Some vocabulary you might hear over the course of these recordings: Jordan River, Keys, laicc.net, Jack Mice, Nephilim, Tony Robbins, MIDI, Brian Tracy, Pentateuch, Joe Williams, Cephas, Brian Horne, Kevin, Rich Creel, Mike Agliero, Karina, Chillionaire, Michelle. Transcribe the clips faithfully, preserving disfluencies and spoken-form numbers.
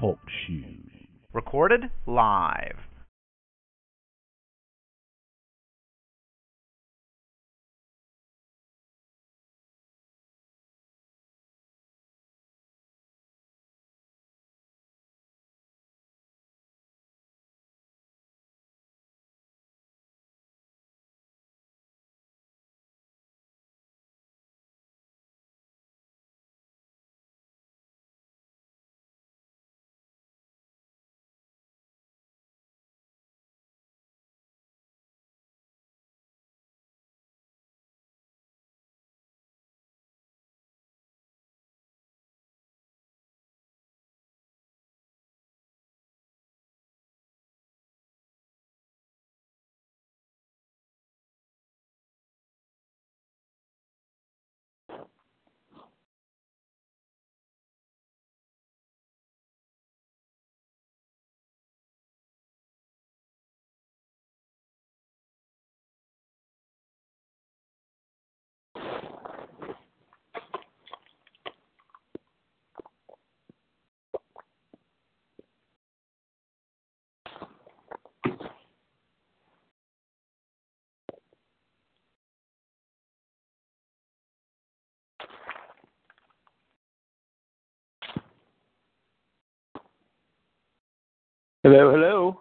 Talk shoes. Recorded live. Hello, hello.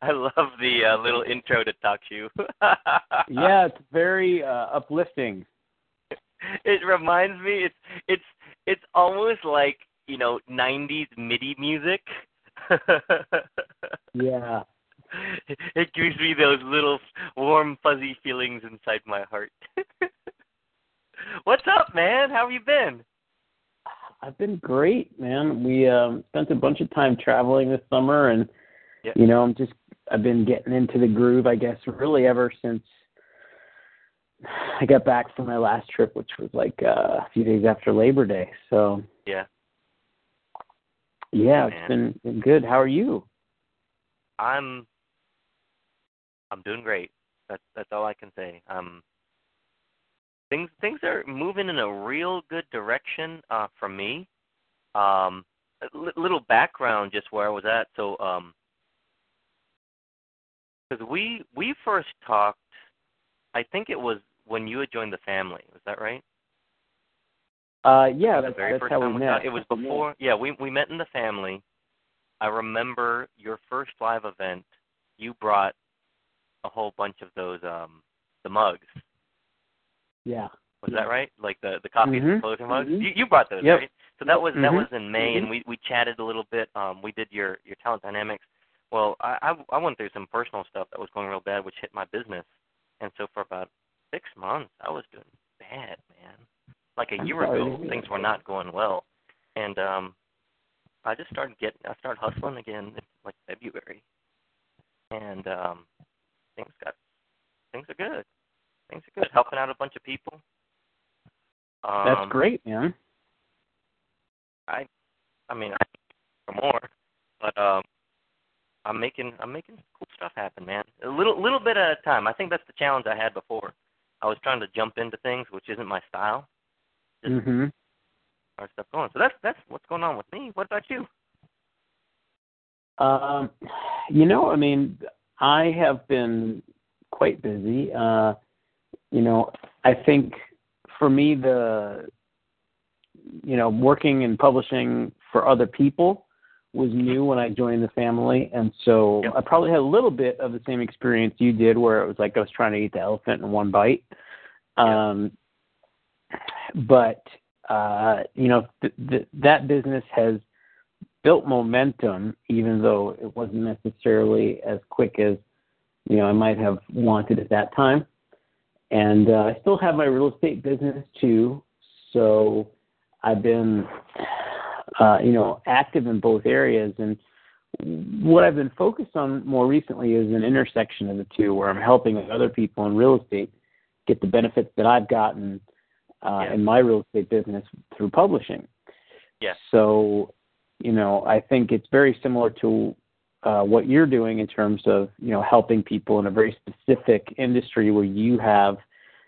I love the uh, little intro to Talk You. Yeah, it's very uh, uplifting. It reminds me, it's it's it's almost like, you know, nineties MIDI music. Yeah. It gives me those little warm, fuzzy feelings inside my heart. What's up, man? How have you been? I've been great, man. We um, spent a bunch of time traveling this summer, and yeah. you know, I'm just I've been getting into the groove, I guess, really ever since I got back from my last trip, which was like uh, a few days after Labor Day. So yeah, yeah, it's been, been good. How are you? I'm I'm doing great. That's that's all I can say. Um. Things things are moving in a real good direction uh, for me. Um, a li- little background, just where I was at. So, because um, we we first talked, I think it was when you had joined the family. Was that right? Uh, yeah, that's, the very that's first how time we met. Talked. It was before. Yeah, we we met in the family. I remember your first live event. You brought a whole bunch of those um, the mugs. Yeah. Was yeah. that right? Like the, the copies mm-hmm. of the clothing mugs? Mm-hmm. You, you brought those, yep. right? So that was mm-hmm. that was in May, mm-hmm. and we, we chatted a little bit. Um, we did your, your talent dynamics. Well, I, I I went through some personal stuff that was going real bad, which hit my business. And so for about six months, I was doing bad, man. Like a I'm year sorry. ago, things were not going well. And um, I just started getting, I started hustling again in like February. And um, things got, things are good. Things are good. Helping out a bunch of people. Um, That's great, man. I, I mean, I for more, but um, I'm making I'm making cool stuff happen, man. A little little bit at a time. I think that's the challenge I had before. I was trying to jump into things, which isn't my style. Just mm-hmm. Our stuff going. So that's that's what's going on with me. What about you? Um, you know, I mean, I have been quite busy. Uh. You know, I think for me, the, you know, working and publishing for other people was new when I joined the family. And so yep. I probably had a little bit of the same experience you did where it was like I was trying to eat the elephant in one bite. Yep. Um, but, uh, you know, th- th- that business has built momentum, even though it wasn't necessarily as quick as, you know, I might have wanted at that time. And uh, I still have my real estate business too. So I've been, uh, you know, active in both areas. And what I've been focused on more recently is an intersection of the two, where I'm helping other people in real estate get the benefits that I've gotten uh, yeah. in my real estate business through publishing. Yes. Yeah. So, you know, I think it's very similar to uh, what you're doing in terms of, you know, helping people in a very specific industry where you have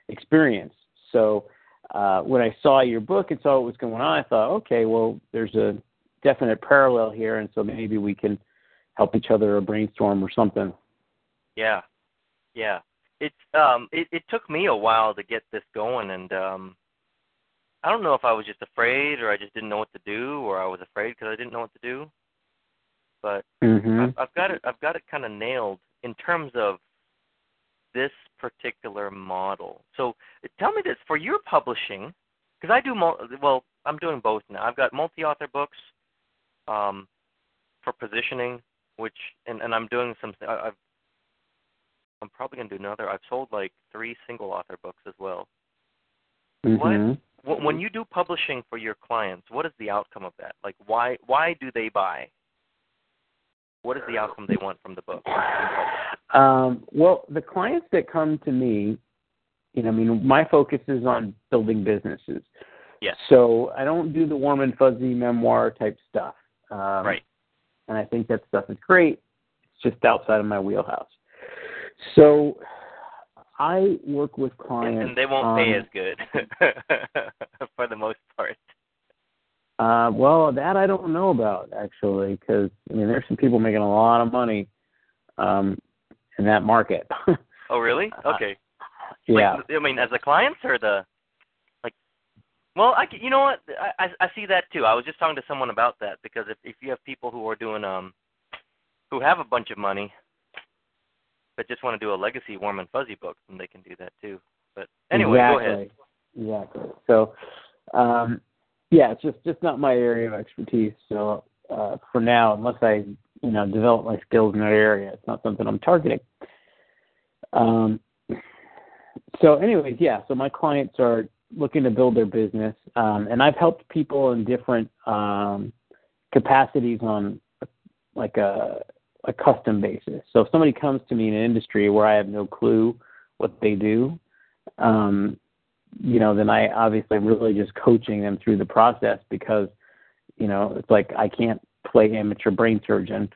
experience. So uh, when I saw your book and saw what was going on, I thought, okay, well, there's a definite parallel here, and so maybe we can help each other or brainstorm or something. Yeah, yeah. It um it, it took me a while to get this going, and um I don't know if I was just afraid, or I just didn't know what to do, or I was afraid because I didn't know what to do. But mm-hmm. I've, I've got it. I've got it kind of nailed in terms of this particular model. So tell me this for your publishing, because I do mul- well. I'm doing both now. I've got multi-author books. Um, for positioning, which and, and I'm doing some. I've, I'm probably gonna do another. I've sold like three single author books as well. Mm-hmm. What when you do publishing for your clients, what is the outcome of that? Like, why why do they buy? What is the outcome they want from the book? Um, well, the clients that come to me, you know, I mean, my focus is on building businesses. Yes. So I don't do the warm and fuzzy memoir type stuff. Um, right. And I think that stuff is great. It's just outside of my wheelhouse. So I work with clients. And they won't um, pay as good for the most part. Uh, well, that I don't know about, actually, because, I mean, there's some people making a lot of money um, in that market. Oh, really? Okay. Uh, yeah. Like, I mean, as the clients or the... Well, I, you know what? I, I, I see that, too. I was just talking to someone about that, because if, if you have people who are doing, um, who have a bunch of money but just want to do a legacy warm and fuzzy book, then they can do that, too. But anyway, exactly. Go ahead. Exactly. So, um, yeah, it's just, just not my area of expertise. So uh, for now, unless I, you know, develop my skills in that area, it's not something I'm targeting. Um. So anyways, yeah, so my clients are looking to build their business, um, and I've helped people in different um, capacities on like a, a custom basis. So if somebody comes to me in an industry where I have no clue what they do, um, you know, then I obviously really just coaching them through the process, because, you know, it's like I can't play amateur brain surgeon.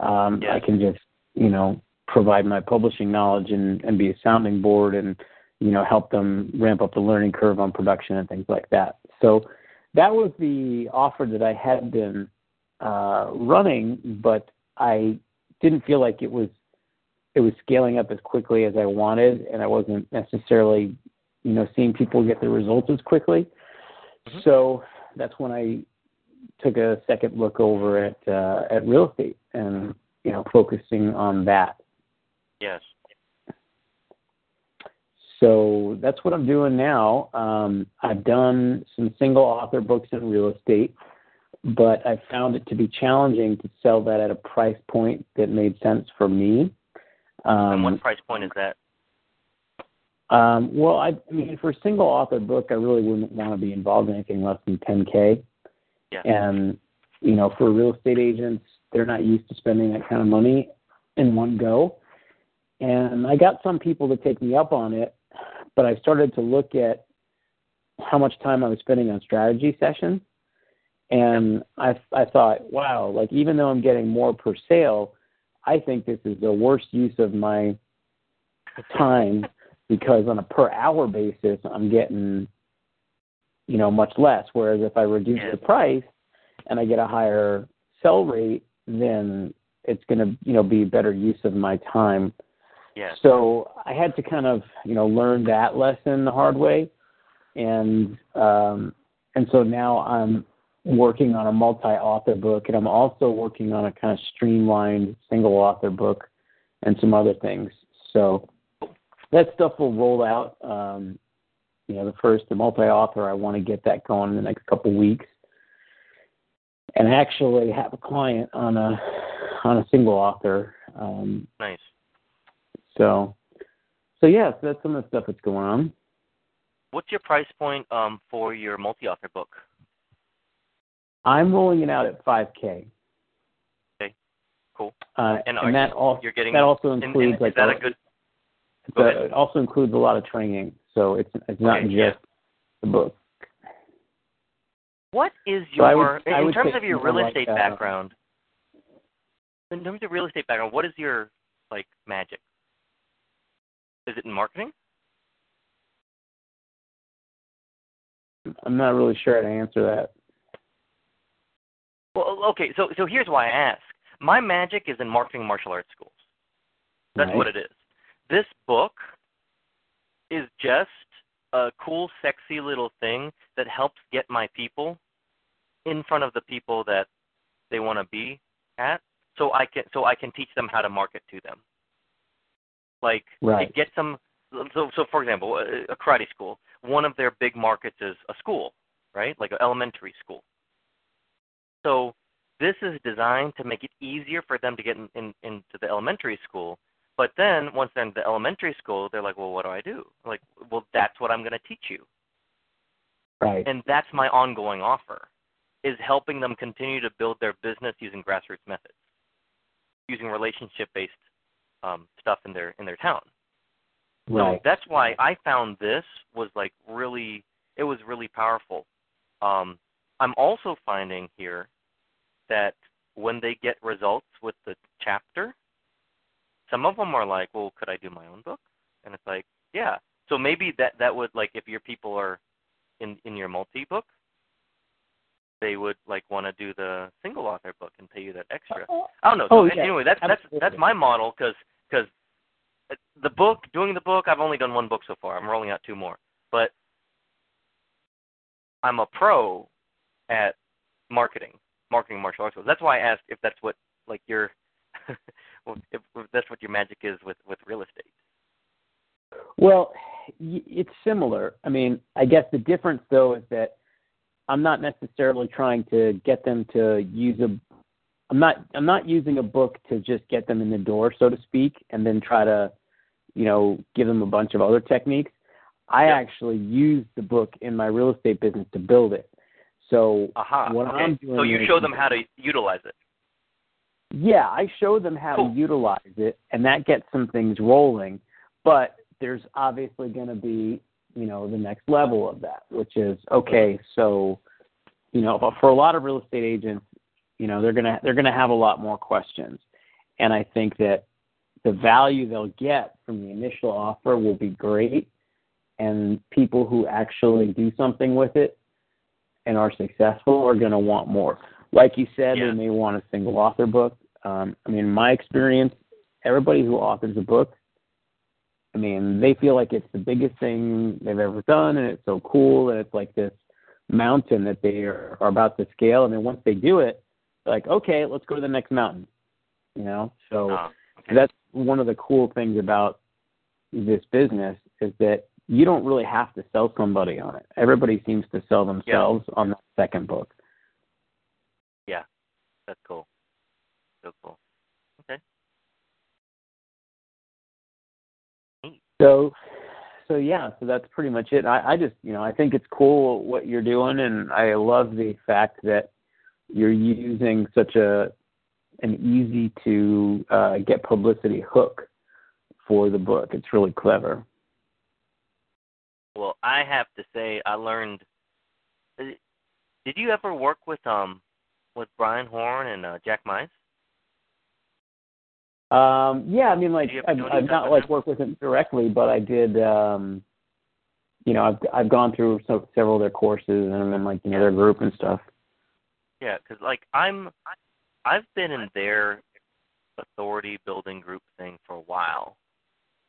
Um, yeah. I can just, you know, provide my publishing knowledge and, and be a sounding board and, you know, help them ramp up the learning curve on production and things like that. So that was the offer that I had been uh, running, but I didn't feel like it was it was scaling up as quickly as I wanted, and I wasn't necessarily, you know, seeing people get the results as quickly. Mm-hmm. So that's when I took a second look over at uh, at real estate and, you know, focusing on that. Yes. So that's what I'm doing now. Um, I've done some single author books in real estate, but I found it to be challenging to sell that at a price point that made sense for me. Um, and what price point is that? Um, well, I, I mean, for a single author book, I really wouldn't want to be involved in anything less than ten K. Yeah. And, you know, for real estate agents, they're not used to spending that kind of money in one go. And I got some people to take me up on it, but I started to look at how much time I was spending on strategy sessions. And I, I thought, wow, like even though I'm getting more per sale, I think this is the worst use of my time, because on a per hour basis, I'm getting, you know, much less. Whereas if I reduce the price and I get a higher sell rate, then it's going to, you know, be a better use of my time. Yeah. So I had to kind of, you know, learn that lesson the hard way. And um, and so now I'm working on a multi-author book, and I'm also working on a kind of streamlined single-author book and some other things. So that stuff will roll out. Um, you know, the first, the multi-author, I want to get that going in the next couple of weeks. And I actually have a client on a on a single-author. Um, nice. So, so So, yeah, so that's some of the stuff that's going on. What's your price point um, for your multi-author book? I'm rolling it out at five K. Okay, cool. Uh, and and that, you, also, you're getting, that also includes and, and like that a, a good, the, it also includes a lot of training, so it's it's not okay, just yeah. the book. What is your so would, in, in terms of your real estate like, background? Uh, in terms of real estate background, what is your like magic? Is it in marketing? I'm not really sure how to answer that. Well, okay, so so here's why I ask. My magic is in marketing martial arts schools. That's nice. What it is. This book is just a cool, sexy little thing that helps get my people in front of the people that they want to be at, so I can so I can teach them how to market to them. Like, right. It gets them. So, so, for example, a karate school, one of their big markets is a school, right? Like an elementary school. So this is designed to make it easier for them to get in, in, into the elementary school. But then once they're in the elementary school, they're like, well, what do I do? I'm like, well, that's what I'm going to teach you. Right. And that's my ongoing offer, is helping them continue to build their business using grassroots methods, using relationship-based um, stuff in their in their town. Right. So that's why I found this was like really, it was really powerful. Um, I'm also finding here that when they get results with the chapter, some of them are like, well, could I do my own book? And it's like, yeah. So maybe that, that would, like, if your people are in, in your multi-book, they would, like, want to do the single-author book and pay you that extra. I don't know. So oh, yeah. Anyway, that's, that's, that's my model because because the book, doing the book, I've only done one book so far. I'm rolling out two more. But I'm a pro at marketing, marketing martial arts. That's why I asked if that's what, like, your... if that's what your magic is with, with real estate. Well, it's similar. I mean, I guess the difference, though, is that I'm not necessarily trying to get them to use a – I'm not I'm not using a book to just get them in the door, so to speak, and then try to, you know, give them a bunch of other techniques. I yeah. actually use the book in my real estate business to build it. So Aha. what okay. I'm doing – So you show them how to utilize it. Yeah, I show them how cool. to utilize it, and that gets some things rolling. But there's obviously going to be, you know, the next level of that, which is okay. So, you know, for a lot of real estate agents, you know, they're gonna they're gonna have a lot more questions, and I think that the value they'll get from the initial offer will be great, and people who actually do something with it and are successful are going to want more. Like you said, yeah. they may want a single author book. Um, I mean, in my experience, everybody who authors a book, I mean, they feel like it's the biggest thing they've ever done, and it's so cool, and it's like this mountain that they are, are about to scale. And then once they do it, they're like, okay, let's go to the next mountain. You know, so oh, okay. that's one of the cool things about this business is that you don't really have to sell somebody on it. Everybody seems to sell themselves yeah. on the second book. Yeah, that's cool. So cool. Okay. So, so yeah, so that's pretty much it. I, I just, you know, I think it's cool what you're doing, and I love the fact that you're using such a an easy to uh, get publicity hook for the book. It's really clever. Well, I have to say, I learned. Did you ever work with um? with Brian Horne and uh, Jack Mice? Um, yeah, I mean, like, I've, I've not, like, worked with him directly, but I did, um, you know, I've I've gone through so, several of their courses and I'm in, like, you know, their group and stuff. Yeah, because, like, I'm, I've been in their authority building group thing for a while,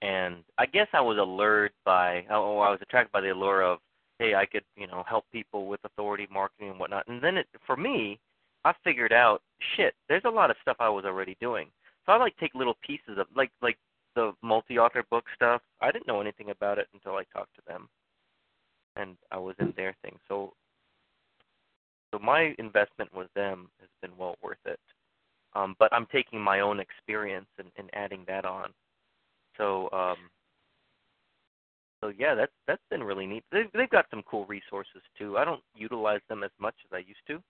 and I guess I was allured by, oh, I was attracted by the allure of, hey, I could, you know, help people with authority marketing and whatnot. And then it, for me, I figured out, shit, there's a lot of stuff I was already doing. So I, like, take little pieces of, like, like the multi-author book stuff. I didn't know anything about it until I talked to them, and I was in their thing. So so my investment with them has been well worth it. Um, but I'm taking my own experience and, and adding that on. So um, So yeah, that's that's been really neat. They've, they've got some cool resources too. I don't utilize them as much as I used to,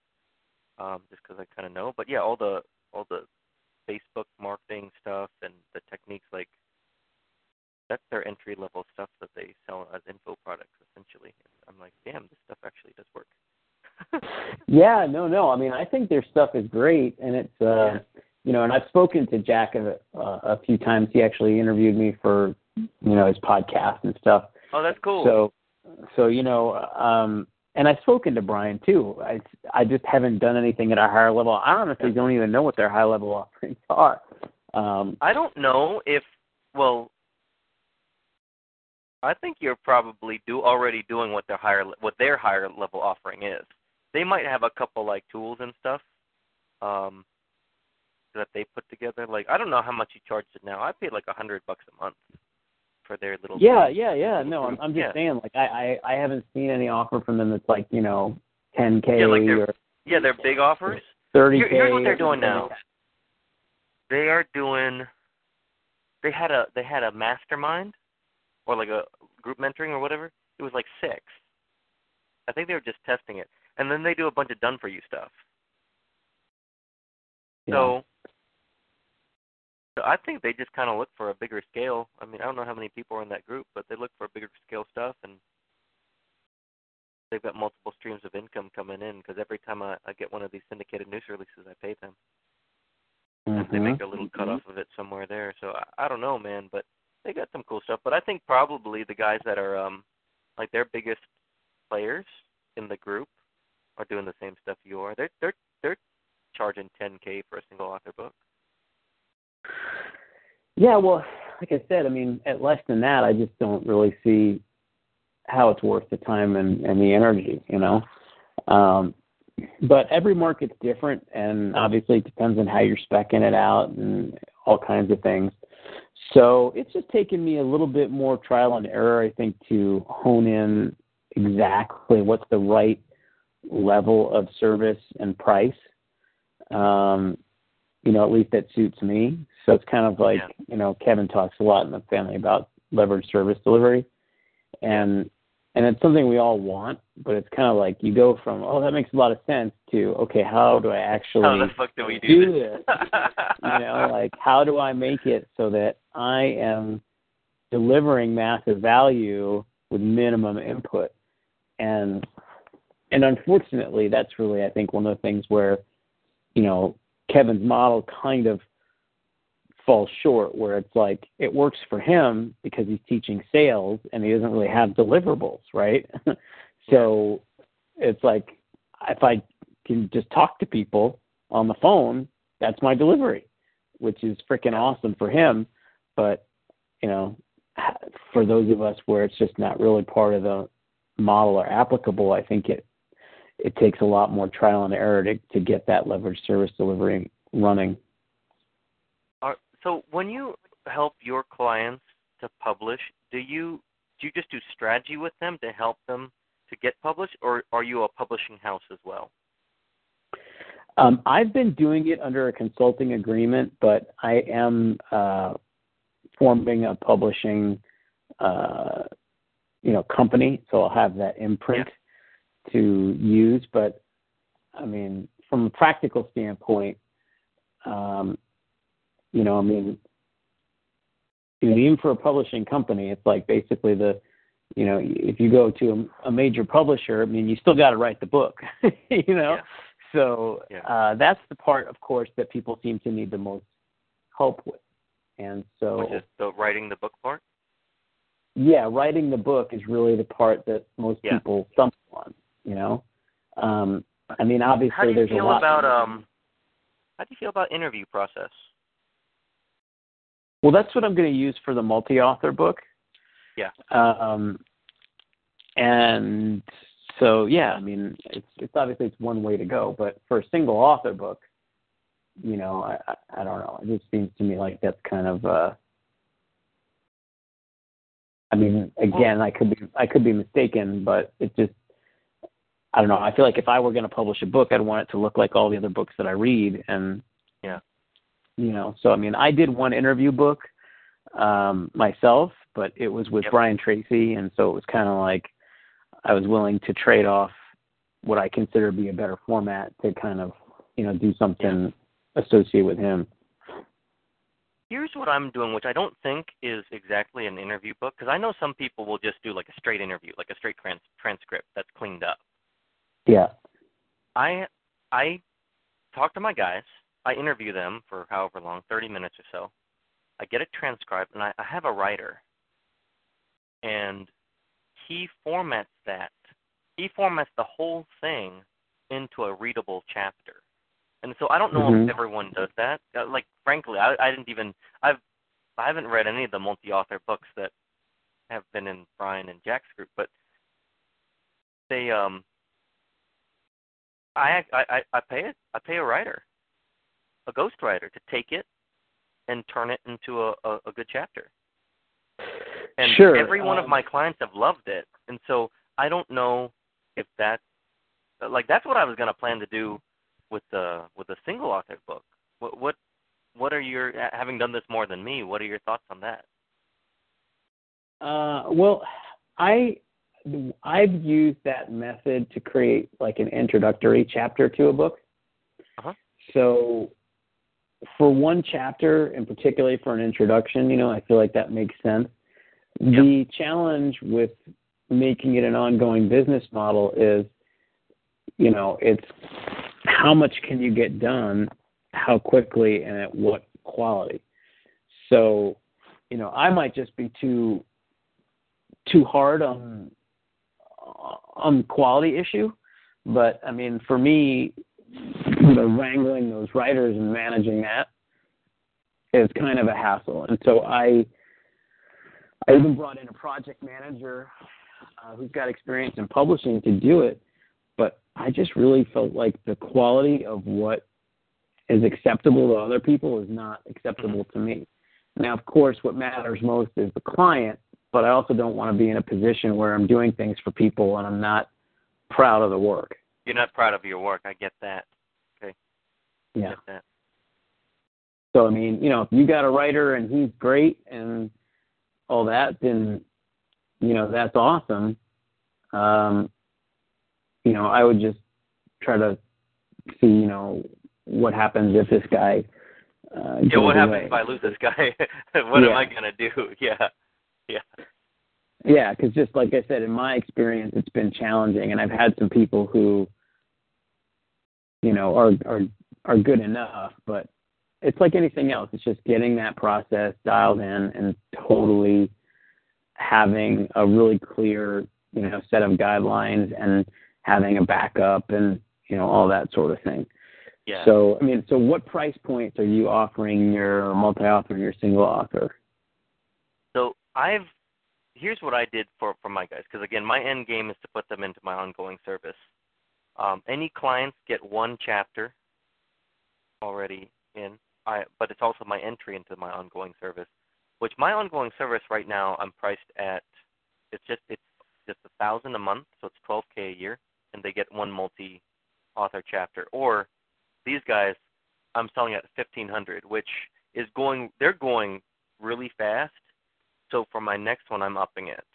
um, just because I kind of know. But yeah, all the all the Facebook marketing stuff and the techniques, like that's their entry level stuff that they sell as info products essentially. And I'm like, damn, this stuff actually does work. Yeah, no, no. I mean, I think their stuff is great, and it's uh, yeah. you know, and I've spoken to Jack a, a few times. He actually interviewed me for, you know, his podcast and stuff. Oh, that's cool. So, so you know, um, and I've spoken to Brian too. I, I just haven't done anything at a higher level. I honestly don't even know what their high level offerings are. Um, I don't know if well. I think you're probably do already doing what their higher what their higher level offering is. They might have a couple like tools and stuff um, that they put together. Like I don't know how much you charged it now. I paid like a hundred bucks a month for their little. Yeah, group. yeah, yeah. No, I'm, I'm just yeah. saying. Like I, I, I, haven't seen any offer from them that's like you know ten K yeah, like or yeah, they're big offers. thirty K. Here, here's what they're doing now. They are doing. They had a they had a mastermind or like a group mentoring or whatever. It was like six. I think they were just testing it. And then they do a bunch of done-for-you stuff. Yeah. So, so I think they just kind of look for a bigger scale. I mean, I don't know how many people are in that group, but they look for bigger scale stuff, and they've got multiple streams of income coming in because every time I, I get one of these syndicated news releases, I pay them. Mm-hmm. They make a little cut off mm-hmm. of it somewhere there. So I, I don't know, man, but they got some cool stuff. But I think probably the guys that are um like their biggest players in the group are doing the same stuff you are. They're they're they're charging ten K for a single author book. Yeah, well, like I said, I mean, at less than that, I just don't really see how it's worth the time and, and the energy, you know. Um, but every market's different, and obviously it depends on how you're speccing it out and all kinds of things. So it's just taken me a little bit more trial and error, I think, to hone in exactly what's the right level of service and price, um, you know, at least that suits me. So it's kind of like, yeah. you know, Kevin talks a lot in the family about leveraged service delivery, and and it's something we all want, but it's kind of like you go from, oh, that makes a lot of sense to, okay, how do I actually how the fuck do we do, do this? this? You know, like how do I make it so that I am delivering massive value with minimum input? And And unfortunately, that's really, I think, one of the things where, you know, Kevin's model kind of falls short, where it's like it works for him because he's teaching sales and he doesn't really have deliverables, right? So it's like if I can just talk to people on the phone, that's my delivery, which is freaking awesome for him. But, you know, for those of us where it's just not really part of the model or applicable, I think it, it takes a lot more trial and error to, to get that leveraged service delivery running. Are, so when you help your clients to publish, do you do you just do strategy with them to help them to get published, or are you a publishing house as well? Um, I've been doing it under a consulting agreement, but I am uh, forming a publishing uh, you know, company, so I'll have that imprint. Yeah. to use, but I mean, from a practical standpoint, um, you know, I mean, you know, even for a publishing company, it's like basically the, you know, if you go to a, a major publisher, I mean, you still got to write the book, you know? Yeah. So yeah. Uh, that's the part, of course, that people seem to need the most help with. And so... Which is the writing the book part? Yeah, writing the book is really the part that most yeah. people stumble on. You know, um, I mean, obviously, there's a lot. How do you feel about um, how do you feel about interview process? Well, that's what I'm going to use for the multi-author book. Yeah. Um, and so, yeah, I mean, it's, it's obviously it's one way to go, but for a single author book, you know, I, I don't know. It just seems to me like that's kind of. Uh, I mean, again, I could be I could be mistaken, but it just. I don't know. I feel like if I were going to publish a book, I'd want it to look like all the other books that I read. And, yeah, you know, so, I mean, I did one interview book um, myself, but it was with yep. Brian Tracy, and so it was kind of like I was willing to trade off what I consider to be a better format to kind of, you know, do something yep. associated with him. Here's what I'm doing, which I don't think is exactly an interview book, because I know some people will just do like a straight interview, like a straight trans- transcript that's cleaned up. Yeah. I I talk to my guys. I interview them for however long, thirty minutes or so. I get it transcribed, and I, I have a writer. And he formats that. He formats the whole thing into a readable chapter. And so I don't know mm-hmm. if everyone does that. Like, frankly, I, I didn't even I've I haven't read any of the multi-author books that have been in Brian and Jack's group, but they um I I I pay it I pay a writer, a ghostwriter, to take it and turn it into a, a, a good chapter. And sure. every one um, of my clients have loved it, and so I don't know if that like that's what I was going to plan to do. With the with a single author book, what what what are your having done this more than me? What are your thoughts on that? Uh, well, I I've used that method to create like an introductory chapter to a book. Uh-huh. So for one chapter, and particularly for an introduction, you know, I feel like that makes sense. Yep. The challenge with making it an ongoing business model is, you know, it's how much can you get done, how quickly, and at what quality? So, you know, I might just be too too hard on on the quality issue, but, I mean, for me, you know, wrangling those writers and managing that is kind of a hassle. And so I, I even brought in a project manager uh, who's got experience in publishing to do it, but I just really felt like the quality of what is acceptable to other people is not acceptable to me. Now, of course, what matters most is the client, but I also don't want to be in a position where I'm doing things for people and I'm not proud of the work. You're not proud of your work. I get that. Okay. Yeah. I get that. So, I mean, you know, if you got a writer and he's great and all that, then, you know, that's awesome. Um, You know, I would just try to see, you know, what happens if this guy uh, yeah, what happens away. If I lose this guy? What yeah. am I going to do? Yeah. Yeah. Yeah, because just like I said, in my experience, it's been challenging, and I've had some people who, you know, are are, are good enough, but it's like anything else. It's just getting that process dialed in and totally having a really clear, you know, set of guidelines and having a backup and, you know, all that sort of thing. Yeah. So, I mean, so what price points are you offering your multi-author, your single author? So I've, here's what I did for, for my guys, because, again, my end game is to put them into my ongoing service. Um, any clients get one chapter already in, I, but it's also my entry into my ongoing service, which my ongoing service right now I'm priced at, it's just, it's just one thousand dollars a month, so it's twelve thousand dollars a year. And they get one multi-author chapter. Or these guys, I'm selling at fifteen hundred dollars, which is going. They're going really fast. So for my next one, I'm upping it.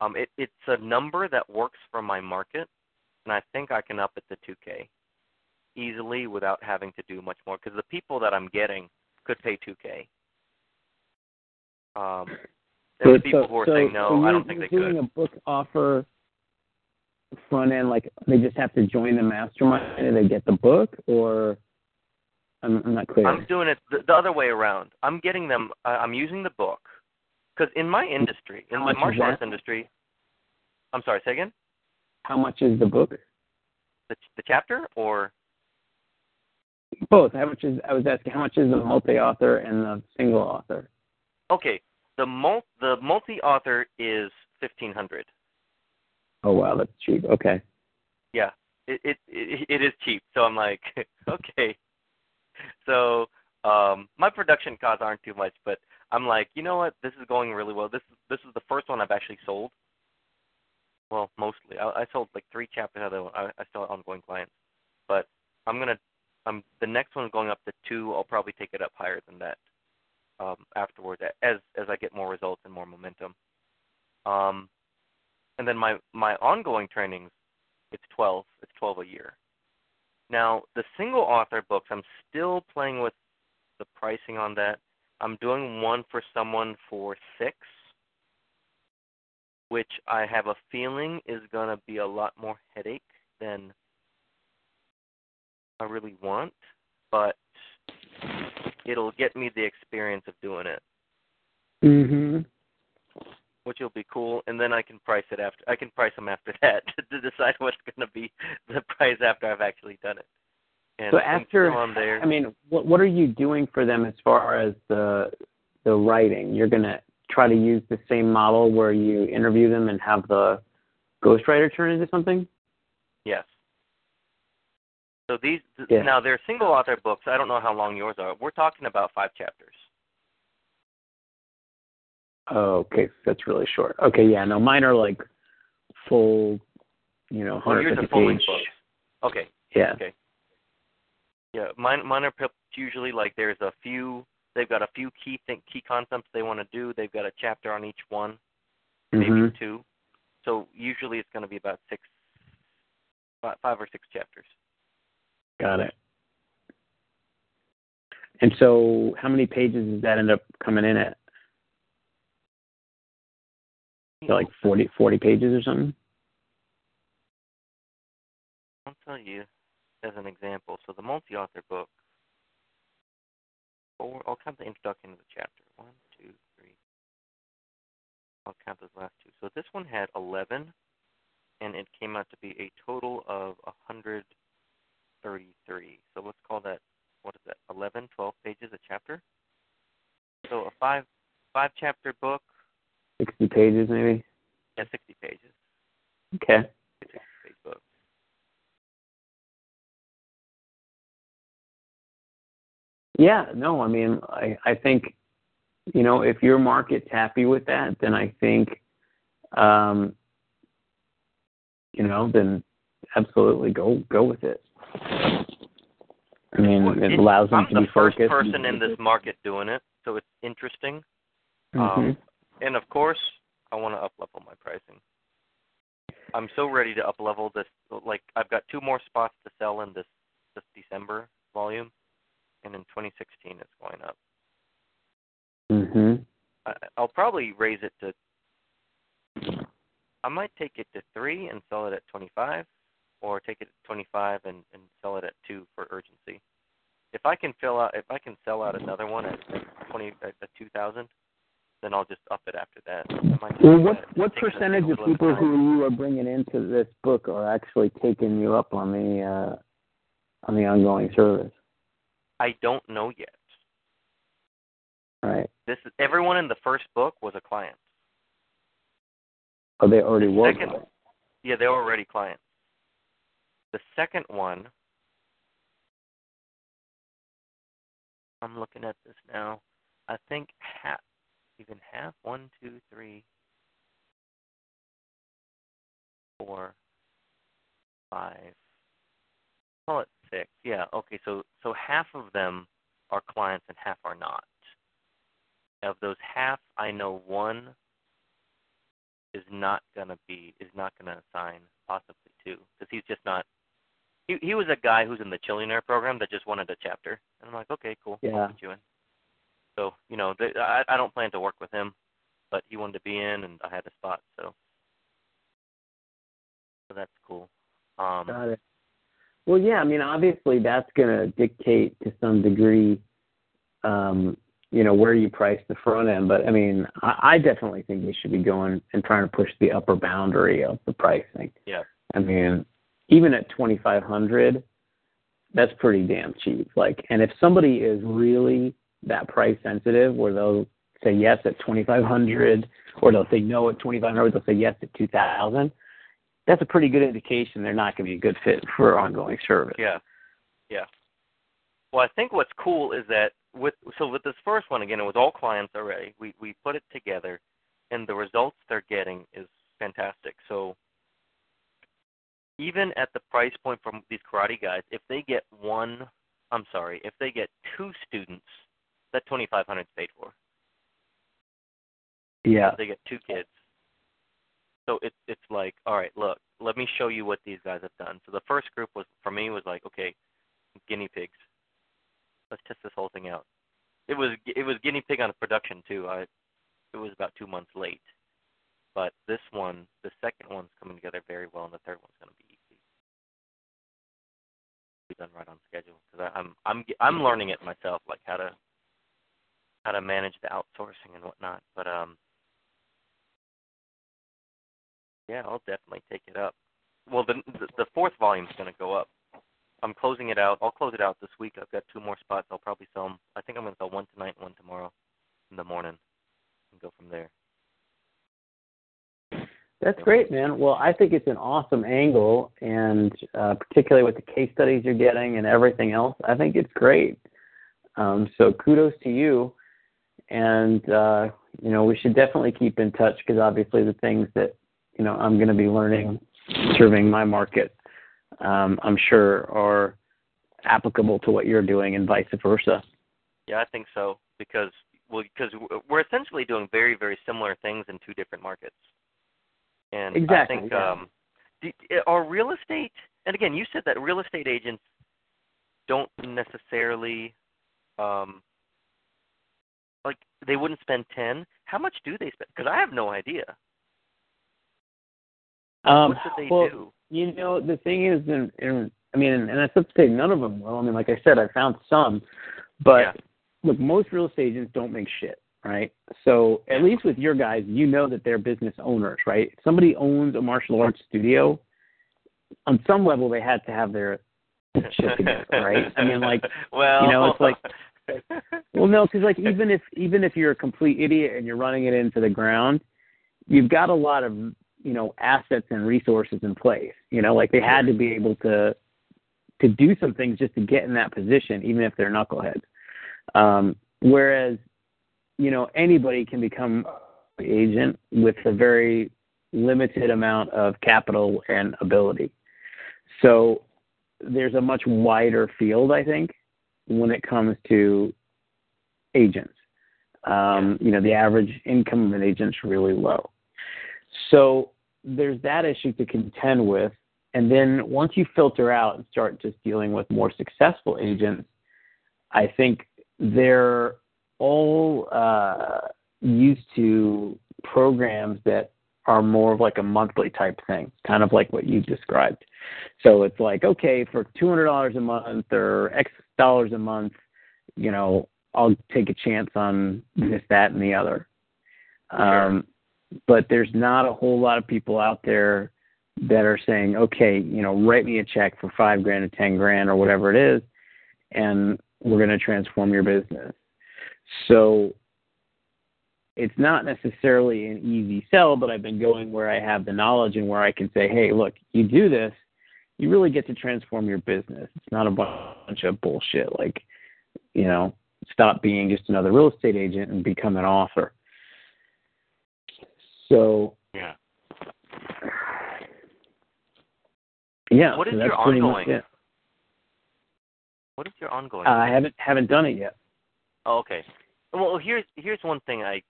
Um, it it's a number that works for my market, and I think I can up it to two thousand dollars easily without having to do much more, because the people that I'm getting could pay two thousand dollars. Um, there are people so, who are so saying no. So I don't think they could. Doing a book offer. Front end, like they just have to join the mastermind and they get the book, or I'm, I'm not clear. I'm doing it the, the other way around. I'm getting them. Uh, I'm using the book because in my industry, in my martial arts industry, I'm sorry. Say again. How much is the book? The, the chapter or both? How much is? I was asking how much is the multi-author and the single author? Okay, the mul the multi-author is fifteen hundred. Oh, wow, that's cheap. Okay. Yeah, it it it, it is cheap. So I'm like, okay. So um, my production costs aren't too much, but I'm like, you know what? This is going really well. This, this is the first one I've actually sold. Well, mostly. I, I sold like three chapters out of the one. I, I still have ongoing clients. But I'm going to – the next one going up to two. I'll probably take it up higher than that. um, afterwards as as I get more results and more momentum. Um, and then my, my ongoing trainings, it's twelve. It's twelve a year. Now, the single author books, I'm still playing with the pricing on that. I'm doing one for someone for six, which I have a feeling is going to be a lot more headache than I really want, but it'll get me the experience of doing it. Mm-hmm. Which will be cool, and then I can price it after. I can price them after that to decide what's going to be the price after I've actually done it. And so after, I'm there. I mean, what what are you doing for them as far as the the writing? You're going to try to use the same model where you interview them and have the ghostwriter turn into something? Yes. So these yeah. now they're single author books. I don't know how long yours are. We're talking about five chapters. Oh, okay, that's really short. Okay, yeah, no, mine are like full, you know, one hundred fifty oh, page. Okay. Yeah. Okay. Yeah, mine, mine are usually like there's a few. They've got a few key think, key concepts they want to do. They've got a chapter on each one, maybe mm-hmm. two. So usually it's going to be about six, five or six chapters. Got it. And so, how many pages does that end up coming in at? So like forty, forty pages or something? I'll tell you as an example. So the multi-author book, or I'll count the introduction of the chapter. One, two, three. I'll count those last two. So this one had eleven, and it came out to be a total of one hundred thirty-three. So let's call that, what is that, eleven, twelve pages a chapter? So a five, five chapter book. sixty pages, maybe? Yeah, sixty pages. Okay. Facebook. Yeah, no, I mean, I, I think, you know, if your market's happy with that, then I think, um, you know, then absolutely go go with it. I mean, well, it, it allows them I'm to be focused. I'm the first person in this market doing it, so it's interesting. Mm-hmm. Um And, of course, I want to up-level my pricing. I'm so ready to up-level this. Like, I've got two more spots to sell in this, this December volume, and in twenty sixteen it's going up. Mm-hmm. I, I'll probably raise it to – I might take it to three and sell it at twenty-five, or take it to twenty-five and, and sell it at two for urgency. If I can fill out – if I can sell out another one at, at, twenty, at two thousand, then I'll just up it after that. Well, what that. what percentage of people who you are bringing into this book are actually taking you up on the uh, on the ongoing service? I don't know yet. Right. This is, everyone in the first book was a client. Oh, they already the were. Second, yeah, they were already clients. The second one, I'm looking at this now. I think half. Even half, one, two, three, four, five, call it six. Yeah, okay, so, so half of them are clients and half are not. Of those half, I know one is not going to be, is not going to sign, possibly two, because he's just not, he, he was a guy who's in the Chillionaire program that just wanted a chapter. And I'm like, okay, cool, yeah. I'll put you in. So, you know, they, I, I don't plan to work with him, but he wanted to be in, and I had a spot, so so that's cool. Um, Got it. Well, yeah, I mean, obviously that's going to dictate to some degree, um, you know, where you price the front end. But, I mean, I, I definitely think we should be going and trying to push the upper boundary of the pricing. Yeah. I mean, even at twenty-five hundred dollars, that's pretty damn cheap. Like, and if somebody is really that price sensitive, where they'll say yes at twenty-five hundred dollars, or they'll say no at twenty-five hundred dollars, they'll say yes at two thousand dollars. That's a pretty good indication they're not going to be a good fit for ongoing service. Yeah, yeah. Well, I think what's cool is that with so with this first one again, it was all clients already. We we put it together, and the results they're getting is fantastic. So even at the price point from these karate guys, if they get one, I'm sorry, if they get two students that twenty-five hundred dollars is paid for. Yeah. They get two kids. So it's it's like, all right, look, let me show you what these guys have done. So the first group was for me was like, okay, guinea pigs. Let's test this whole thing out. It was it was guinea pig on production too. I it was about two months late, but this one, the second one's coming together very well, and the third one's going to be easy. Be done right on schedule because I'm I'm I'm learning it myself, like how to how to manage the outsourcing and whatnot. But um, yeah, I'll definitely take it up. Well, the the fourth volume's going to go up. I'm closing it out. I'll close it out this week. I've got two more spots. I'll probably sell them. I think I'm going to sell one tonight and one tomorrow in the morning and go from there. That's great, man. Well, I think it's an awesome angle, and uh, particularly with the case studies you're getting and everything else, I think it's great. Um, so kudos to you. And, uh, you know, we should definitely keep in touch because obviously the things that, you know, I'm going to be learning serving my market Um, I'm sure are applicable to what you're doing and vice versa. Yeah, I think so because well, because we're essentially doing very, very similar things in two different markets. And exactly, I think yeah. um, our real estate, and again, you said that real estate agents don't necessarily, um, like they wouldn't spend ten. How much do they spend? Because I have no idea. Um, what do they well, do? You know, the thing is, in, in, I mean, and I should say none of them will. I mean, like I said, I found some. But, yeah. Look, most real estate agents don't make shit, right? So at least with your guys, you know that they're business owners, right? If somebody owns a martial arts studio, on some level they had to have their shit together, right? I mean, like, well, you know, it's like, well, no, because, like, even if, even if you're a complete idiot and you're running it into the ground, you've got a lot of – you know, assets and resources in place, you know, like they had to be able to, to do some things just to get in that position, even if they're knuckleheads. Um, whereas, you know, anybody can become an agent with a very limited amount of capital and ability. So there's a much wider field, I think, when it comes to agents. Um, you know, the average income of an agent's really low. So there's that issue to contend with. And then once you filter out and start just dealing with more successful agents, I think they're all uh, used to programs that are more of like a monthly type thing, kind of like what you described. So it's like, okay, for two hundred dollars a month or X dollars a month, you know, I'll take a chance on this, that, and the other. Um, But there's not a whole lot of people out there that are saying, okay, you know, write me a check for five grand or ten grand or whatever it is, and we're going to transform your business. So it's not necessarily an easy sell, but I've been going where I have the knowledge and where I can say, hey, look, you do this, you really get to transform your business. It's not a bunch of bullshit. Like, you know, stop being just another real estate agent and become an author. So yeah, yeah. What is so your ongoing? What is your ongoing? Uh, I haven't haven't done it yet. Oh, okay. Well, here's here's one thing I,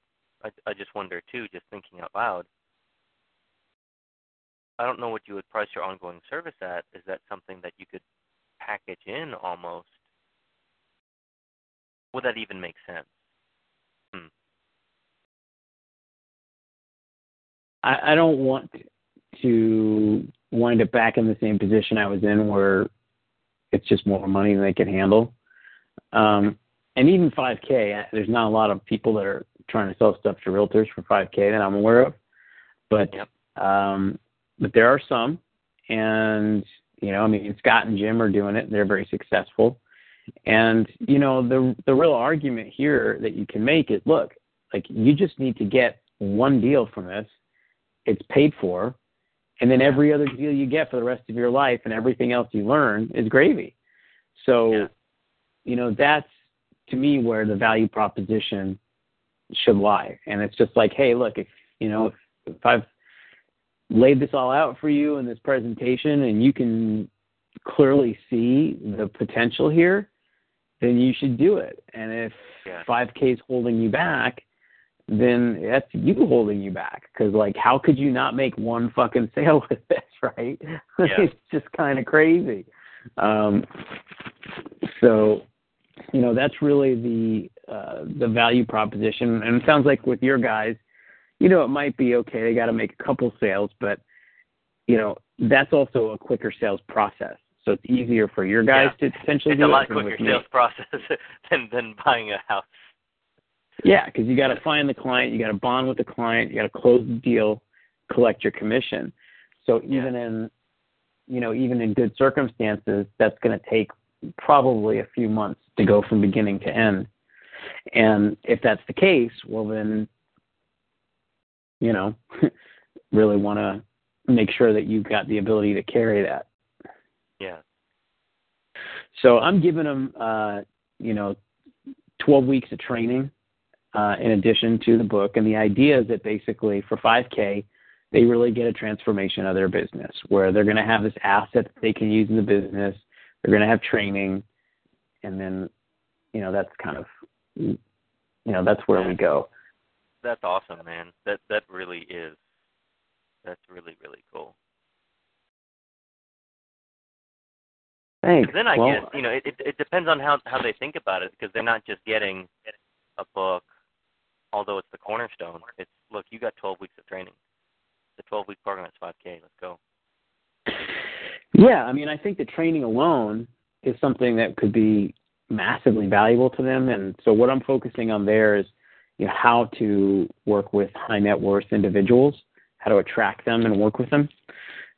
I I just wonder too, just thinking out loud. I don't know what you would price your ongoing service at. Is that something that you could package in almost? Would that even make sense? Hmm. I don't want to wind up back in the same position I was in where it's just more money than they can handle. Um, and even five K, there's not a lot of people that are trying to sell stuff to realtors for five K that I'm aware of. But yep. um, but there are some. And, you know, I mean, Scott and Jim are doing it. They're very successful. And, you know, the the real argument here that you can make is, look, like you just need to get one deal from this. It's paid for, and then every other deal you get for the rest of your life and everything else you learn is gravy. So, yeah. you know, that's, to me, where the value proposition should lie. And it's just like, hey, look, if you know, if, if I've laid this all out for you in this presentation and you can clearly see the potential here, then you should do it. And if yeah. five K is holding you back, then that's you holding you back. Because, like, how could you not make one fucking sale with this, right? Yeah. It's just kind of crazy. Um, so, you know, that's really the uh, the value proposition. And it sounds like with your guys, you know, it might be okay, they got to make a couple sales, but, you know, that's also a quicker sales process. So it's easier for your guys yeah. to essentially it's do it. It's a lot quicker sales process than, than buying a house. Yeah, because you got to find the client, you got to bond with the client, you got to close the deal, collect your commission. So even yeah. in, you know, even in good circumstances, that's going to take probably a few months to go from beginning to end. And if that's the case, well then, you know, really want to make sure that you've got the ability to carry that. Yeah. So I'm giving them, uh, you know, twelve weeks of training uh, in addition to the book. And the idea is that basically for five K, they really get a transformation of their business where they're going to have this asset that they can use in the business. They're going to have training. And then, you know, that's kind of, you know, that's where yeah. we go. That's awesome, man. That that really is. That's really, really cool. Thanks. Then I well, guess, you know, it, it, it depends on how, how they think about it, because they're not just getting a book, although it's the cornerstone. It's, look, you got twelve weeks of training. The twelve-week program is five K. Let's go. Yeah, I mean, I think the training alone is something that could be massively valuable to them. And so what I'm focusing on there is, you know, how to work with high net worth individuals, how to attract them and work with them,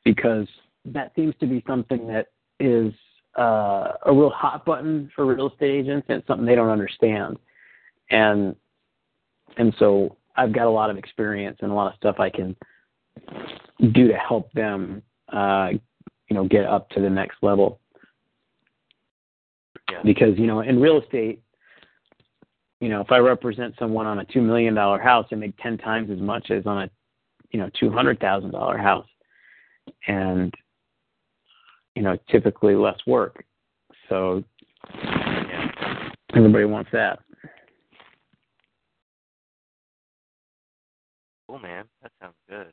because that seems to be something that is uh, a real hot button for real estate agents, and it's something they don't understand. And and so I've got a lot of experience and a lot of stuff I can do to help them, uh, you know, get up to the next level. Yeah. Because, you know, in real estate, you know, if I represent someone on a two million dollars house, I make ten times as much as on a, you know, two hundred thousand dollars house. And, you know, typically less work. So yeah, everybody wants that. Cool, man. That sounds good.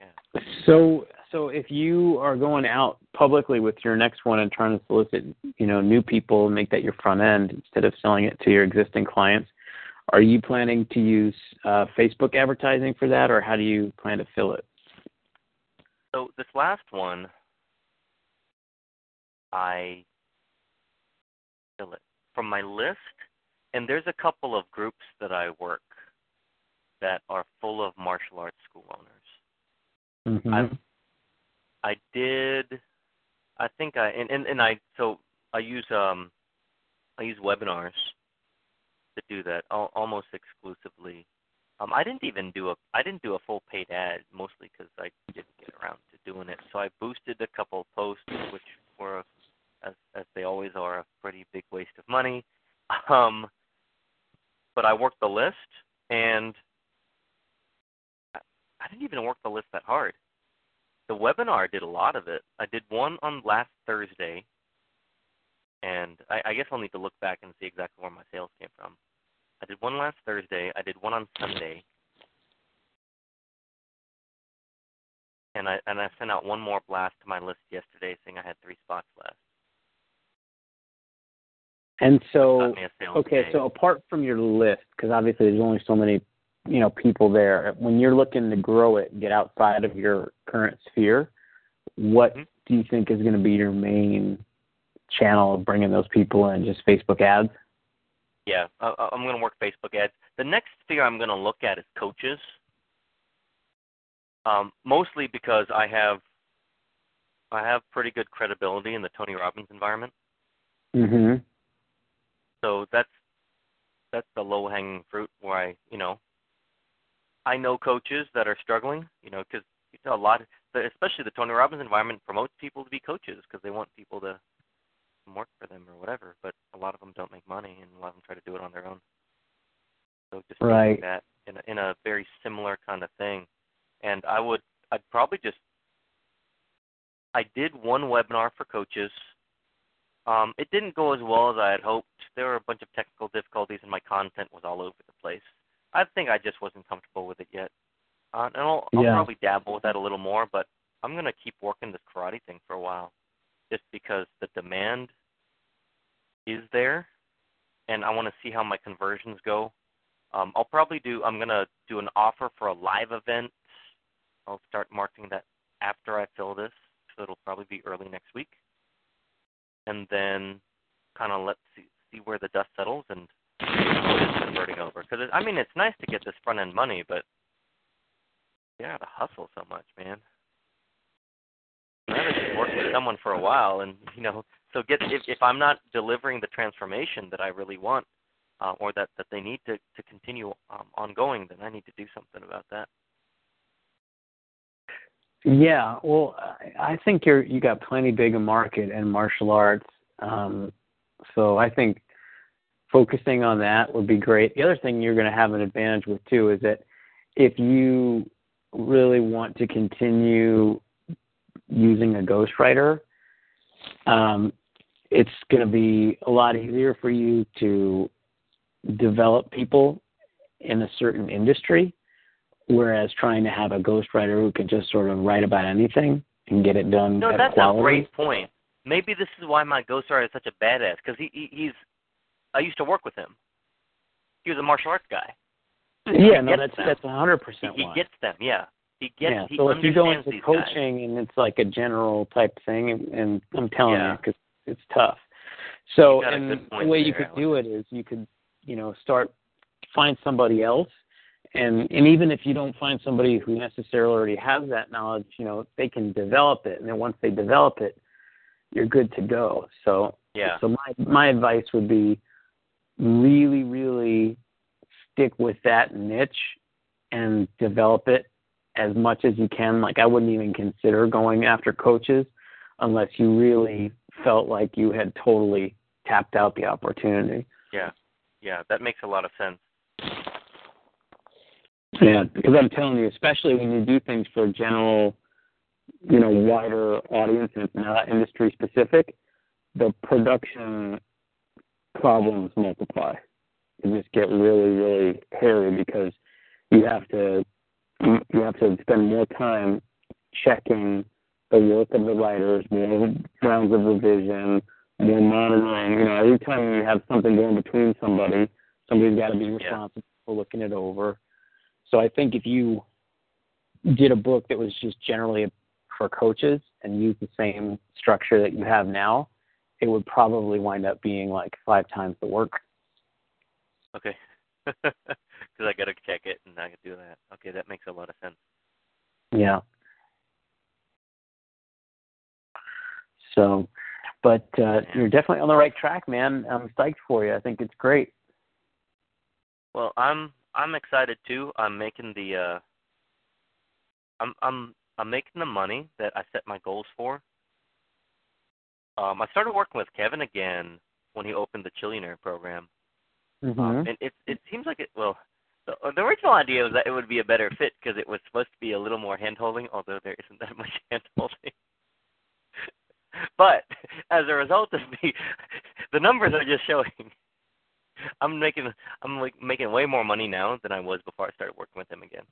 Yeah. So, so if you are going out publicly with your next one and trying to solicit, you know, new people and make that your front end instead of selling it to your existing clients, are you planning to use uh, Facebook advertising for that, or how do you plan to fill it? So this last one, I fill it from my list, and there's a couple of groups that I work that are full of martial arts school owners. Mm-hmm. I I did, I think I, and, and, and I, so I use, um, I use webinars to do that al- almost exclusively. Um, I didn't even do a, I didn't do a full paid ad, mostly because I didn't get around to doing it. So I boosted a couple of posts, which were, as, as they always are, a pretty big waste of money. Um, but I worked the list, and I didn't even work the list that hard. The webinar did a lot of it. I did one on last Thursday, and I, I guess I'll need to look back and see exactly where my sales came from. I did one last Thursday. I did one on Sunday, and I and I sent out one more blast to my list yesterday, saying I had three spots left. And so, okay, today. So apart from your list, because obviously there's only so many, you know, people there, when you're looking to grow it and get outside of your current sphere, what mm-hmm. do you think is going to be your main channel of bringing those people in? Just Facebook ads? Yeah, I, I'm going to work Facebook ads. The next sphere I'm going to look at is coaches, um, mostly because I have I have pretty good credibility in the Tony Robbins environment. Mm-hmm. So that's that's the low-hanging fruit where I, you know, I know coaches that are struggling, you know, because a lot, especially the Tony Robbins environment, promotes people to be coaches because they want people to work for them or whatever. But a lot of them don't make money, and a lot of them try to do it on their own. So just right. that in a, in a very similar kind of thing. And I would, I'd probably just, I did one webinar for coaches. Um, it didn't go as well as I had hoped There were a bunch of technical difficulties, and my content was all over the place. I think I just wasn't comfortable with it yet. Uh, and I'll, I'll yeah. probably dabble with that a little more, but I'm going to keep working this karate thing for a while just because the demand is there, and I want to see how my conversions go. Um, I'll probably do – I'm going to do an offer for a live event. I'll start marketing that after I fill this, so it'll probably be early next week. And then kind of let's see, see where the dust settles and what is converting over. Because, I mean, it's nice to get this front-end money, but you gotta hustle so much, man. I've been working with someone for a while, and, you know, so get if, if I'm not delivering the transformation that I really want uh, or that, that they need to, to continue um, ongoing, then I need to do something about that. Yeah, well, I think you're you got plenty big a market in martial arts, um, so I think focusing on that would be great. The other thing you're going to have an advantage with too is that if you really want to continue using a ghostwriter, um, it's going to be a lot easier for you to develop people in a certain industry. Whereas trying to have a ghostwriter who can just sort of write about anything and get it done. No, at that's quality. A great point. Maybe this is why my ghostwriter is such a badass, because he, he he's. I used to work with him. He was a martial arts guy. Yeah, he no, that's them. That's a hundred percent. He gets them. Yeah, he gets. Yeah, he so if you go into coaching guys. And it's like a general type thing, and, and I'm telling yeah. you, because it's tough. So and the way there, you could do it is you could, you know, start find somebody else. And and even if you don't find somebody who necessarily already has that knowledge, you know, they can develop it. And then once they develop it, you're good to go. So yeah. So my, my advice would be really, really stick with that niche and develop it as much as you can. Like I wouldn't even consider going after coaches unless you really felt like you had totally tapped out the opportunity. Yeah, yeah, that makes a lot of sense. Yeah, because I'm telling you, especially when you do things for a general, you know, wider audience and it's not industry specific, the production problems multiply. They just get really, really hairy because you have to you have to spend more time checking the work of the writers, more rounds of revision, more monitoring. You know, every time you have something going between somebody, somebody's got to be responsible for looking it over. So I think if you did a book that was just generally for coaches and used the same structure that you have now, it would probably wind up being like five times the work. Okay. Because I got to check it and I can do that. Okay, that makes a lot of sense. Yeah. So, but uh, you're definitely on the right track, man. I'm psyched for you. I think it's great. Well, I'm... I'm excited too. I'm making the uh, I'm I'm I'm making the money that I set my goals for. Um, I started working with Kevin again when he opened the Chillionaire program, mm-hmm. um, and it it seems like it. Well, the, the original idea was that it would be a better fit because it was supposed to be a little more handholding, although there isn't that much handholding. But as a result of me, the numbers are just showing. I'm making I'm like making way more money now than I was before I started working with him again.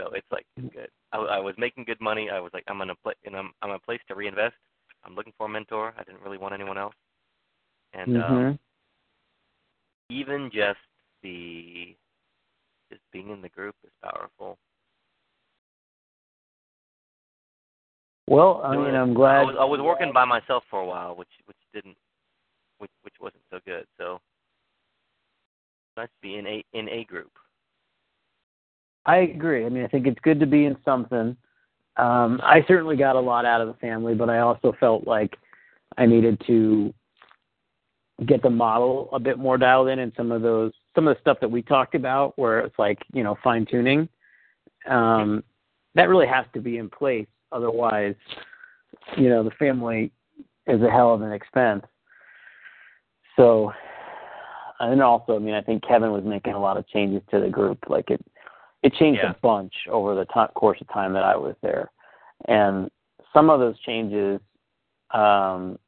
So it's like it's good. I, I was making good money. I was like I'm in a pl- and I'm I'm in a place to reinvest. I'm looking for a mentor. I didn't really want anyone else. And mm-hmm. um, even just the just being in the group is powerful. Well, I mean, I'm glad. I was, I was working by myself for a while, which which didn't which which wasn't so good. So. Nice to be in a in a group. I agree. I mean, I think it's good to be in something. Um, I certainly got a lot out of the family, but I also felt like I needed to get the model a bit more dialed in, and some of those some of the stuff that we talked about, where it's like you know fine tuning, um, that really has to be in place. Otherwise, you know, the family is a hell of an expense. So. And also, I mean, I think Kevin was making a lot of changes to the group. Like it, it changed yeah. a bunch over the t- course of time that I was there. And some of those changes, um,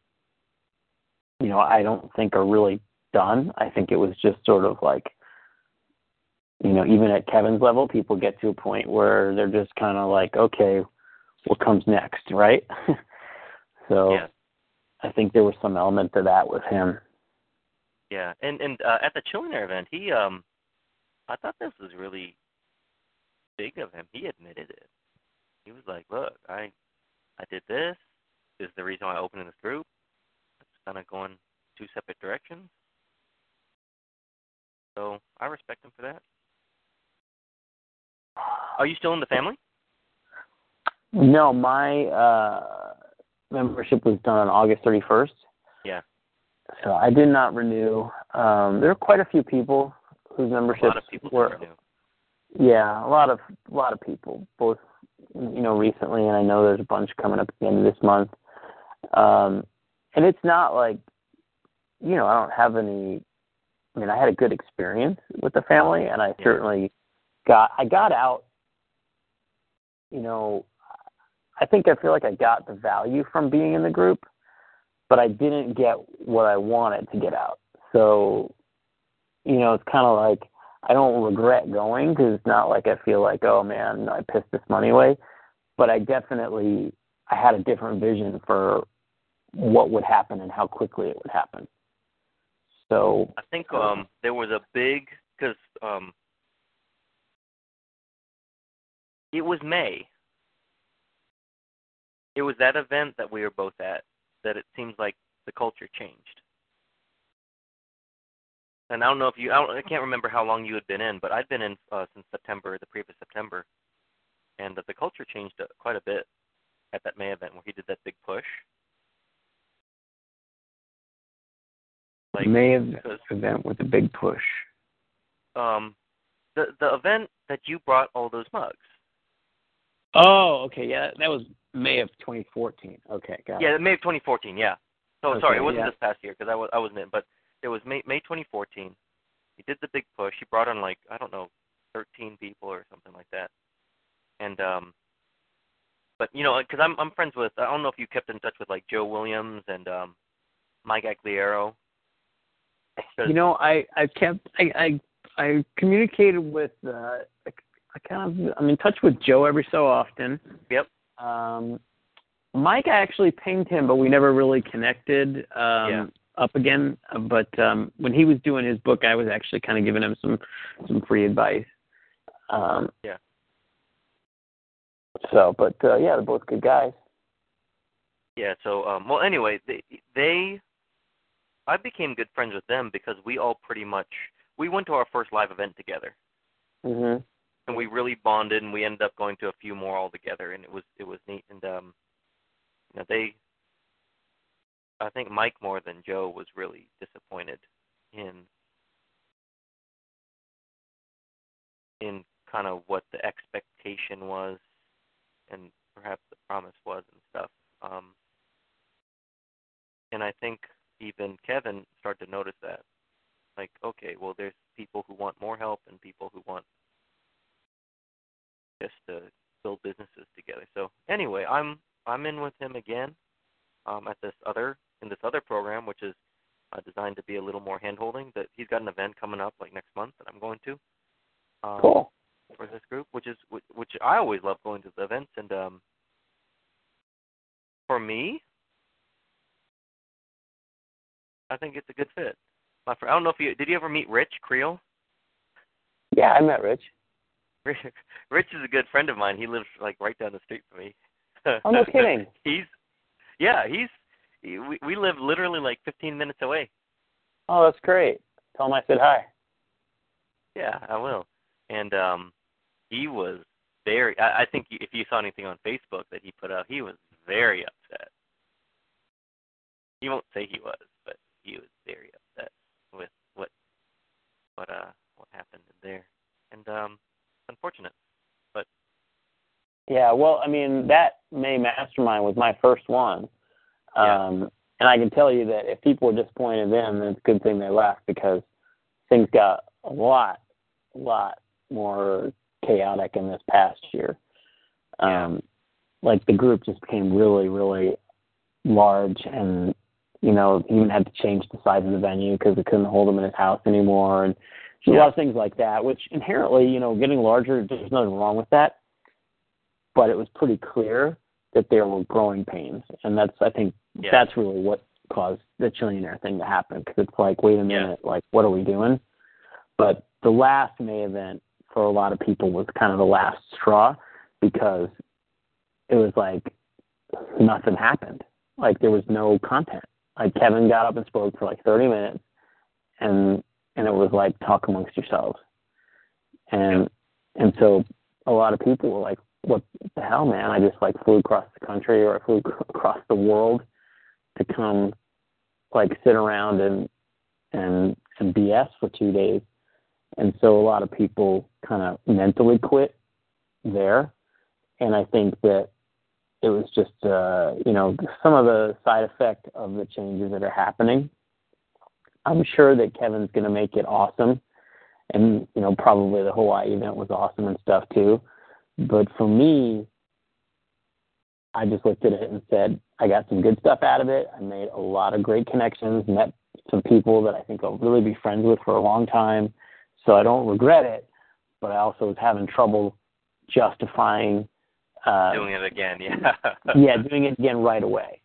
you know, I don't think are really done. I think it was just sort of like, you know, even at Kevin's level, people get to a point where they're just kind of like, okay, what comes next, right? So yeah. I think there was some element to that with him. Yeah, and and uh, at the Chillionaire event, he, um, I thought this was really big of him. He admitted it. He was like, look, I I did this. This is the reason why I opened this group. It's kind of going two separate directions. So I respect him for that. Are you still in the family? No, my uh, membership was done on August thirty-first. Yeah. So I did not renew. Um, there were quite a few people whose memberships a lot of people were. Yeah, a lot of a lot of people, both, you know, recently, and I know there's a bunch coming up at the end of this month. Um, and it's not like, you know, I don't have any. I mean, I had a good experience with the family, and I yeah. certainly got I got out. You know, I think I feel like I got the value from being in the group, but I didn't get what I wanted to get out. So, you know, it's kind of like I don't regret going because it's not like I feel like, oh, man, I pissed this money away. But I definitely I had a different vision for what would happen and how quickly it would happen. So I think um, there was a big – because um, it was May. It was that event that we were both at that it seems like the culture changed. And I don't know if you, I, don't, I can't remember how long you had been in, but I'd been in uh, since September, the previous September. And uh, the culture changed uh, quite a bit at that May event where he did that big push. Like, May event with a big push. Um, the the event that you brought all those mugs. Oh, okay, yeah, that was May of twenty fourteen. Okay, got yeah, it. Yeah, May of twenty fourteen. Yeah. So okay, sorry, it wasn't yeah. this past year because I was I wasn't in, but. It was May, May twenty fourteen. He did the big push. He brought on, like, I don't know, thirteen people or something like that. And, um, but, you know, because I'm I'm friends with, I don't know if you kept in touch with, like, Joe Williams and um, Mike Agliero. You know, I, I kept, I, I, I communicated with, uh, I, I kind of, I'm in touch with Joe every so often. Yep. Um, Mike, I actually pinged him, but we never really connected. Um, yeah. Up again, but um, when he was doing his book, I was actually kind of giving him some, some free advice. Um, yeah. So, but uh, yeah, they're both good guys. Yeah. So, um, well, anyway, they, they, I became good friends with them because we all pretty much we went to our first live event together, mm-hmm. and we really bonded, and we ended up going to a few more all together, and it was it was neat, and um, you know they. I think Mike more than Joe was really disappointed in in kind of what the expectation was and perhaps the promise was and stuff. Um, and I think even Kevin started to notice that. Like, okay, well, there's people who want more help and people who want just to build businesses together. So anyway, I'm I'm in with him again. Um, at this other in this other program, which is uh, designed to be a little more hand-holding. That he's got an event coming up like next month that I'm going to. Um, cool. For this group, which is which, which I always love going to the events, and um, for me, I think it's a good fit. My friend, I don't know if you did you ever meet Rich Creel? Yeah, I met Rich. Rich is a good friend of mine. He lives like right down the street from me. Oh, no kidding. he's Yeah, he's he, we, we live literally like fifteen minutes away. Oh, that's great. Tell him I said hi. Yeah, I will. And um, he was very, I, I think if you saw anything on Facebook that he put out, he was very upset. He won't say he was, but he was very upset with what what uh what happened there. And um, unfortunate. Yeah, well, I mean, that May Mastermind was my first one. Um, yeah. And I can tell you that if people were disappointed then, then it's a good thing they left because things got a lot, lot more chaotic in this past year. Um, yeah. Like the group just became really, really large and you know, even had to change the size of the venue because we couldn't hold him in his house anymore, and so yeah. a lot of things like that, which inherently, you know, getting larger, there's nothing wrong with that, but it was pretty clear that there were growing pains, and that's, I think, yeah. that's really what caused the Chillionaire thing to happen, because it's like, wait a minute, yeah. like, what are we doing? But the last May event for a lot of people was kind of the last straw, because it was like nothing happened. Like, there was no content. Like, Kevin got up and spoke for like thirty minutes, and and it was like, talk amongst yourselves. And and so a lot of people were like, what the hell, man? I just like flew across the country or I flew across the world to come like sit around and and, and B S for two days. And so a lot of people kind of mentally quit there. And I think that it was just, uh, you know, some of the side effect of the changes that are happening. I'm sure that Kevin's going to make it awesome. And, you know, probably the Hawaii event was awesome and stuff too. But for me, I just looked at it and said, I got some good stuff out of it. I made a lot of great connections, met some people that I think I'll really be friends with for a long time. So I don't regret it, but I also was having trouble justifying uh, doing it again. Yeah, yeah, doing it again right away.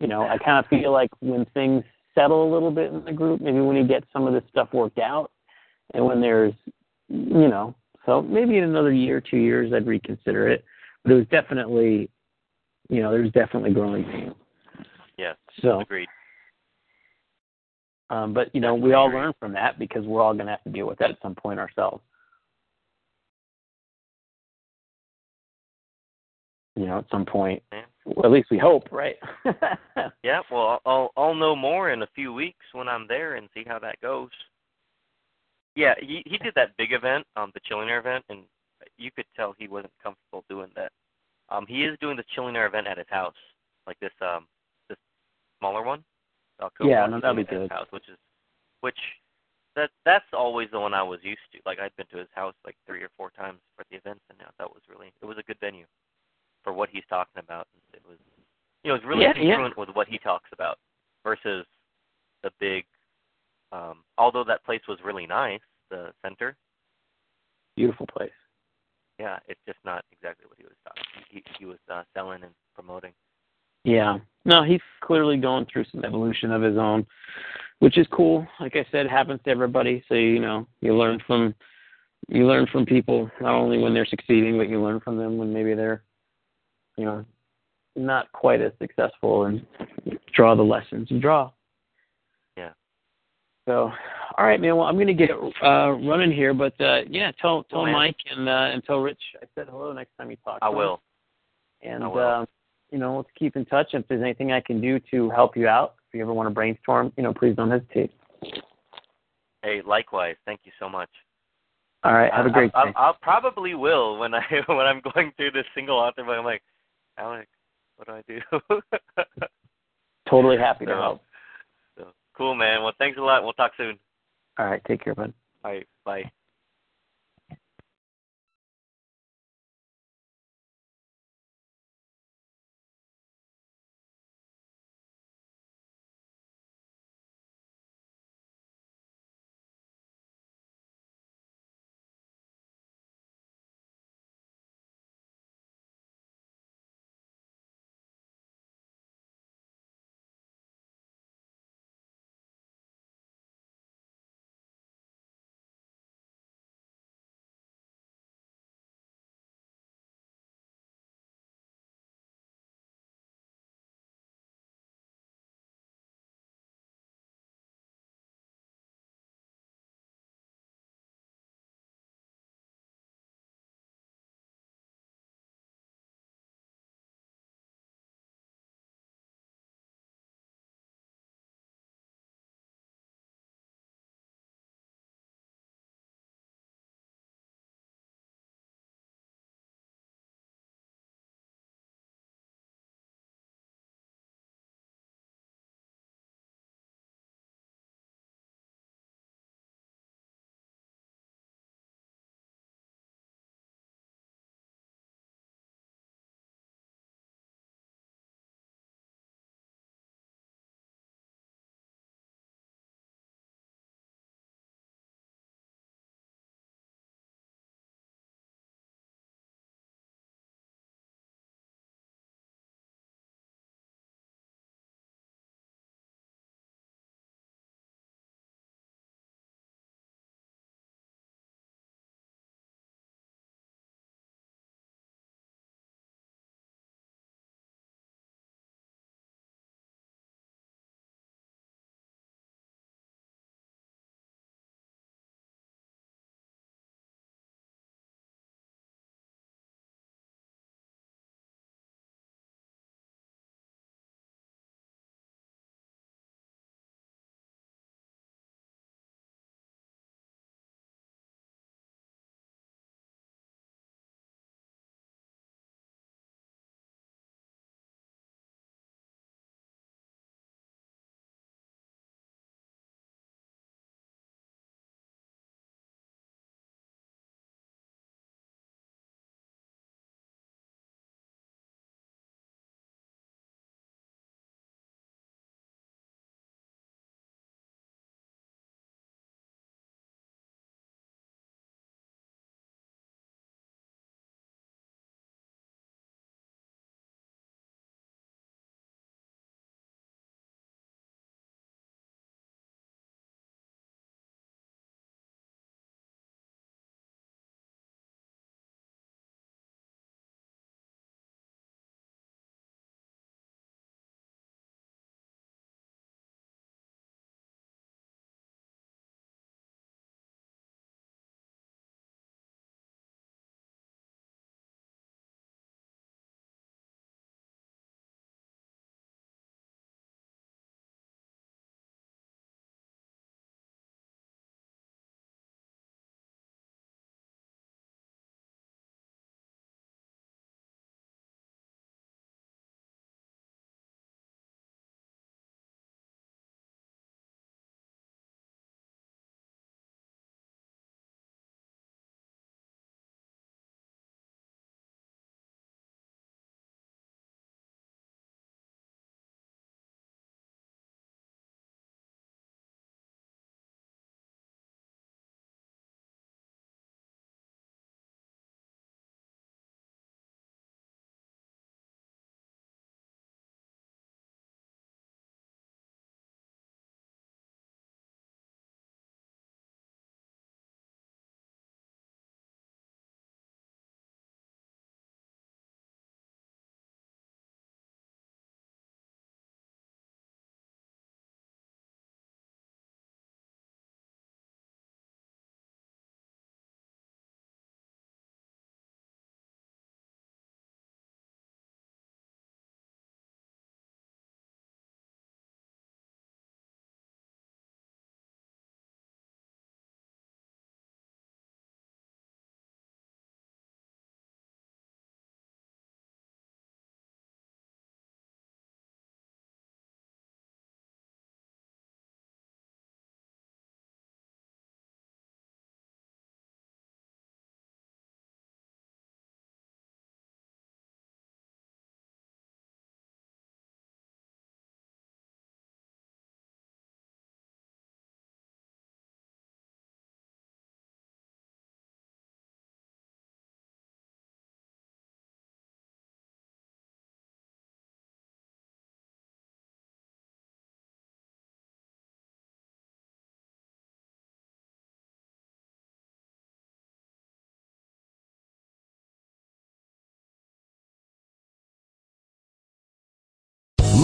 You know, I kind of feel like when things settle a little bit in the group, maybe when you get some of this stuff worked out, and when there's, you know, so maybe in another year, two years, I'd reconsider it. But it was definitely, you know, there's definitely growing pain. Yeah. So agreed. Um, but, you know, we all learn from that because we're all going to have to deal with that at some point ourselves. You know, at some point. Yeah. Well, at least we hope, right? Yeah, well, I'll, I'll know more in a few weeks when I'm there and see how that goes. Yeah, he, he did that big event, um, the Chillionaire event, and you could tell he wasn't comfortable doing that. Um, he is doing the Chillionaire event at his house, like this um, this smaller one. October yeah, no, that'd be good. House, which is, which that that's always the one I was used to. Like, I'd been to his house like three or four times for the events, and now that was really it was a good venue for what he's talking about. It was, you know, it's really yeah, congruent yeah. with what he talks about versus the big. Um, although that place was really nice, the center, beautiful place. Yeah, it's just not exactly what he was talking. He he was uh, selling and promoting. Yeah. No, he's clearly going through some evolution of his own, which is cool. Like I said, it happens to everybody. So, you know, you learn from you learn from people not only when they're succeeding, but you learn from them when maybe they're, you know, not quite as successful, and draw the lessons and draw. Yeah. So, all right, man. Well, I'm going to get uh, running here, but uh, yeah, tell tell well, Mike and uh, and tell Rich I said hello next time you talk. I to will. Him. And. I will. Um, You know, let's keep in touch. If there's anything I can do to help you out, if you ever want to brainstorm, you know, please don't hesitate. Hey, likewise. Thank you so much. All right. Have a great I, day. I, I probably will when, I, when I'm going through this single author book. I'm like, Alex, what do I do? Totally happy to so, help. So. Cool, man. Well, thanks a lot. We'll talk soon. All right. Take care, bud. All right. Bye.